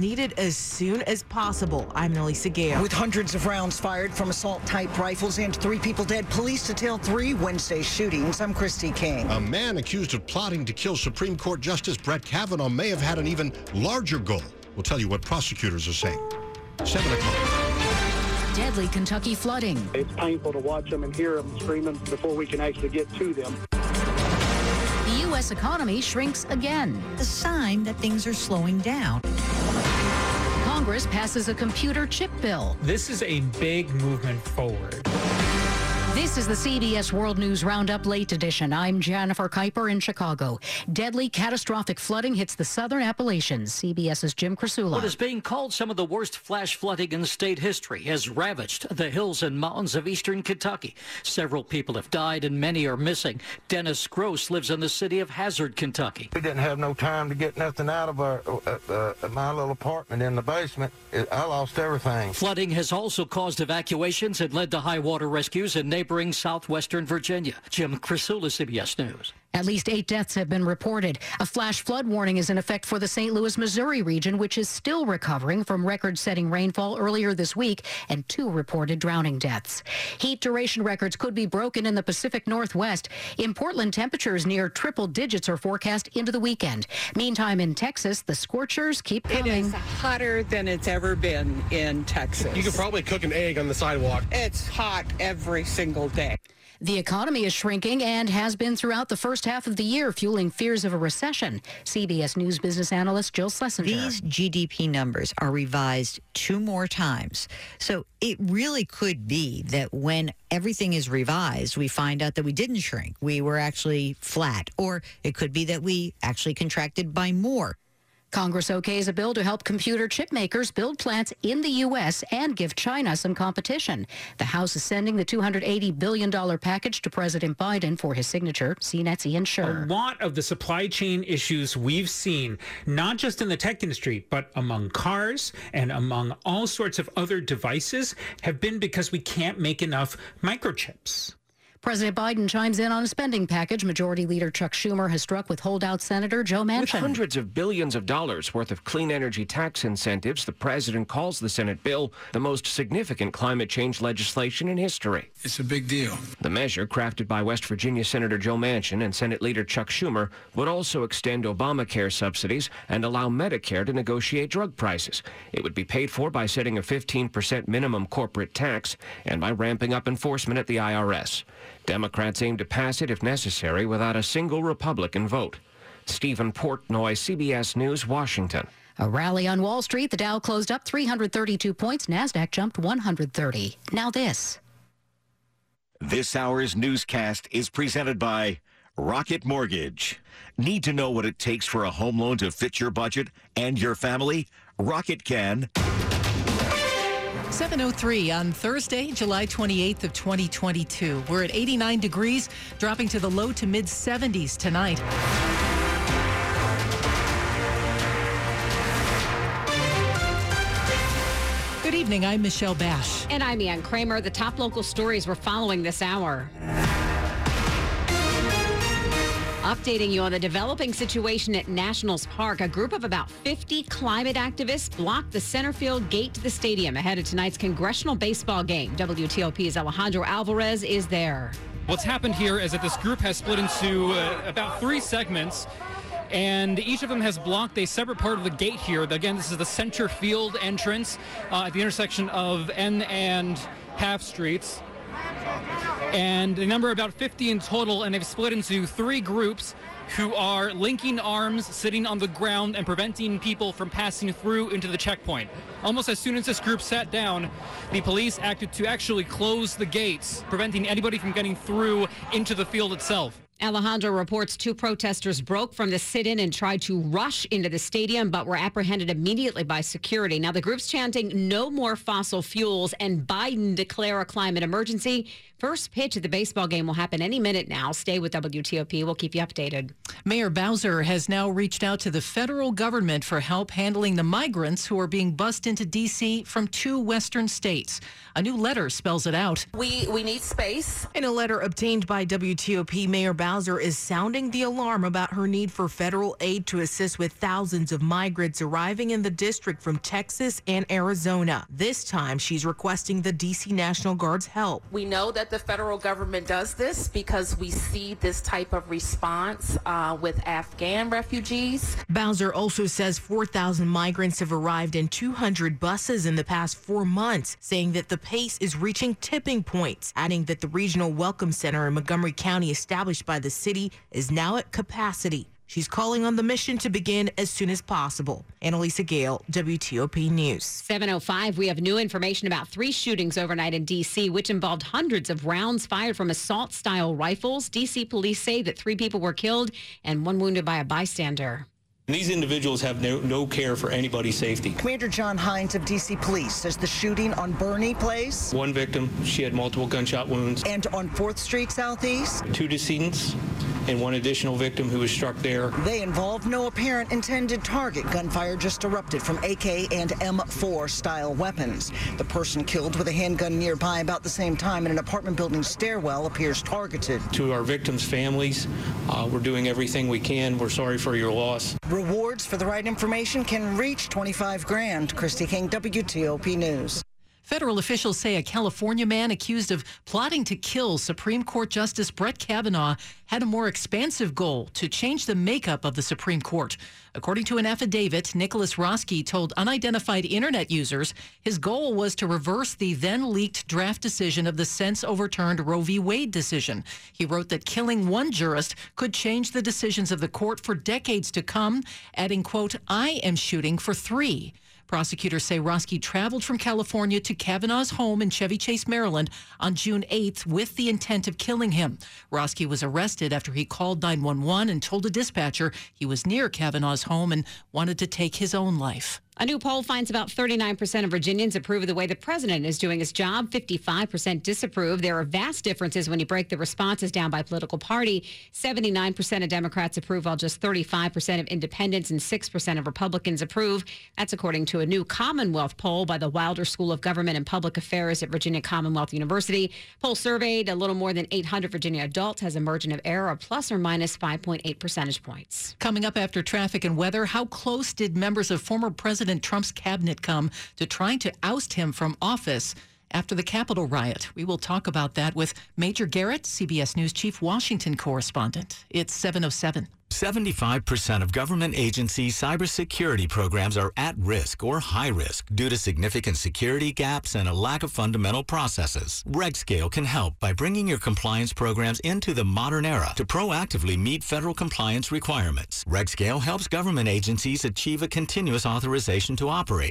Needed as soon as possible. I'm Melissa Gale. With hundreds of rounds fired from assault-type rifles and 3 people dead, police detail 3 Wednesday shootings. I'm Christy King. A man accused of plotting to kill Supreme Court Justice Brett Kavanaugh may have had an even larger goal. We'll tell you what prosecutors are saying. 7 o'clock. Deadly Kentucky flooding. It's painful to watch them and hear them screaming before we can actually get to them. The U.S. economy shrinks again, a sign that things are slowing down. Congress passes a computer chip bill. This is a big movement forward. This is the CBS World News Roundup Late Edition. I'm Jennifer Kuiper in Chicago. Deadly catastrophic flooding hits the southern Appalachians. CBS's Jim Chrysoulas. What is being called some of the worst flash flooding in state history has ravaged the hills and mountains of eastern Kentucky. Several people have died and many are missing. Dennis Gross lives in the city of Hazard, Kentucky. We didn't have no time to get nothing out of my little apartment in the basement. I lost everything. Flooding has also caused evacuations and led to high water rescues and neighborhoods. Southwestern Virginia. Jim Chrysoulas, CBS News. At least 8 deaths have been reported. A flash flood warning is in effect for the St. Louis, Missouri region, which is still recovering from record-setting rainfall earlier this week and 2 reported drowning deaths. Heat duration records could be broken in the Pacific Northwest. In Portland, temperatures near triple digits are forecast into the weekend. Meantime, in Texas, the scorchers keep coming. It is hotter than it's ever been in Texas. You could probably cook an egg on the sidewalk. It's hot every single day. The economy is shrinking and has been throughout the first half of the year, fueling fears of a recession. CBS News business analyst Jill Schlesinger. These GDP numbers are revised 2 more times. So it really could be that when everything is revised, we find out that we didn't shrink. We were actually flat. Or it could be that we actually contracted by more. Congress okays a bill to help computer chip makers build plants in the U.S. and give China some competition. The House is sending the $280 billion package to President Biden for his signature. CNET's Ian Ensure. A lot of the supply chain issues we've seen, not just in the tech industry, but among cars and among all sorts of other devices, have been because we can't make enough microchips. President Biden chimes in on a spending package Majority Leader Chuck Schumer has struck with holdout Senator Joe Manchin. With hundreds of billions of dollars worth of clean energy tax incentives, the president calls the Senate bill the most significant climate change legislation in history. It's a big deal. The measure, crafted by West Virginia Senator Joe Manchin and Senate Leader Chuck Schumer, would also extend Obamacare subsidies and allow Medicare to negotiate drug prices. It would be paid for by setting a 15% minimum corporate tax and by ramping up enforcement at the IRS. Democrats aim to pass it, if necessary, without a single Republican vote. Stephen Portnoy, CBS News, Washington. A rally on Wall Street. The Dow closed up 332 points. NASDAQ jumped 130. Now this. This hour's newscast is presented by Rocket Mortgage. Need to know what it takes for a home loan to fit your budget and your family? Rocket can. 7:03 on Thursday, July 28th of 2022. We're at 89 degrees, dropping to the low to mid 70s tonight. Good evening, I'm Michelle Bash. And I'm Ian Kramer. The top local stories we're following this hour. Updating you on the developing situation at Nationals Park. A group of about 50 climate activists blocked the center field gate to the stadium ahead of tonight's congressional baseball game. WTOP's Alejandro Alvarez is there. What's happened here is that this group has split into about 3 segments, and each of them has blocked a separate part of the gate here. Again, this is the center field entrance at the intersection of N and Half Streets. And the number about 50 in total, and they've split into 3 groups who are linking arms, sitting on the ground, and preventing people from passing through into the checkpoint. Almost as soon as this group sat down, the police acted to actually close the gates, preventing anybody from getting through into the field itself. Alejandro reports 2 protesters broke from the sit-in and tried to rush into the stadium, but were apprehended immediately by security. Now, the group's chanting no more fossil fuels and Biden declare a climate emergency. First pitch of the baseball game will happen any minute now. Stay with WTOP. We'll keep you updated. Mayor Bowser has now reached out to the federal government for help handling the migrants who are being bussed into D.C. from 2 western states. A new letter spells it out. We need space. In a letter obtained by WTOP, Mayor Bowser Bowser is sounding the alarm about her need for federal aid to assist with thousands of migrants arriving in the district from Texas and Arizona. This time, she's requesting the D.C. National Guard's help. We know that the federal government does this because we see this type of response with Afghan refugees. Bowser also says 4,000 migrants have arrived in 200 buses in the past 4 months, saying that the pace is reaching tipping points, adding that the Regional Welcome Center in Montgomery County established by the city is now at capacity. She's calling on the mission to begin as soon as possible. Annalisa Gale, WTOP News. 7:05, we have new information about 3 shootings overnight in D.C., which involved hundreds of rounds fired from assault-style rifles. D.C. police say that 3 people were killed and 1 wounded by a bystander. And these individuals have no care for anybody's safety. Commander John Hines of D.C. Police says the shooting on Burney Place. 1 victim, she had multiple gunshot wounds. And on 4th Street Southeast. 2 decedents and 1 additional victim who was struck there. They involved no apparent intended target. Gunfire just erupted from AK and M4 style weapons. The person killed with a handgun nearby about the same time in an apartment building stairwell appears targeted. To our victims' families, we're doing everything we can. We're sorry for your loss. Rewards for the right information can reach $25,000. Christy King, WTOP News. Federal officials say a California man accused of plotting to kill Supreme Court Justice Brett Kavanaugh had a more expansive goal to change the makeup of the Supreme Court. According to an affidavit, Nicholas Roske told unidentified Internet users his goal was to reverse the then-leaked draft decision of the since-overturned Roe v. Wade decision. He wrote that killing one jurist could change the decisions of the court for decades to come, adding, quote, "I am shooting for 3." Prosecutors say Roske traveled from California to Kavanaugh's home in Chevy Chase, Maryland on June 8th with the intent of killing him. Roske was arrested after he called 911 and told a dispatcher he was near Kavanaugh's home and wanted to take his own life. A new poll finds about 39% of Virginians approve of the way the president is doing his job. 55% disapprove. There are vast differences when you break the responses down by political party. 79% of Democrats approve, while just 35% of independents and 6% of Republicans approve. That's according to a new Commonwealth poll by the Wilder School of Government and Public Affairs at Virginia Commonwealth University. Poll surveyed a little more than 800 Virginia adults has a margin of error of plus or minus 5.8 percentage points. Coming up after traffic and weather, how close did members of former President Trump's cabinet come to trying to oust him from office after the Capitol riot? We will talk about that with Major Garrett, CBS News Chief Washington Correspondent. It's 7:07. 75% of government agency cybersecurity programs are at risk or high risk due to significant security gaps and a lack of fundamental processes. RegScale can help by bringing your compliance programs into the modern era to proactively meet federal compliance requirements. RegScale helps government agencies achieve a continuous authorization to operate,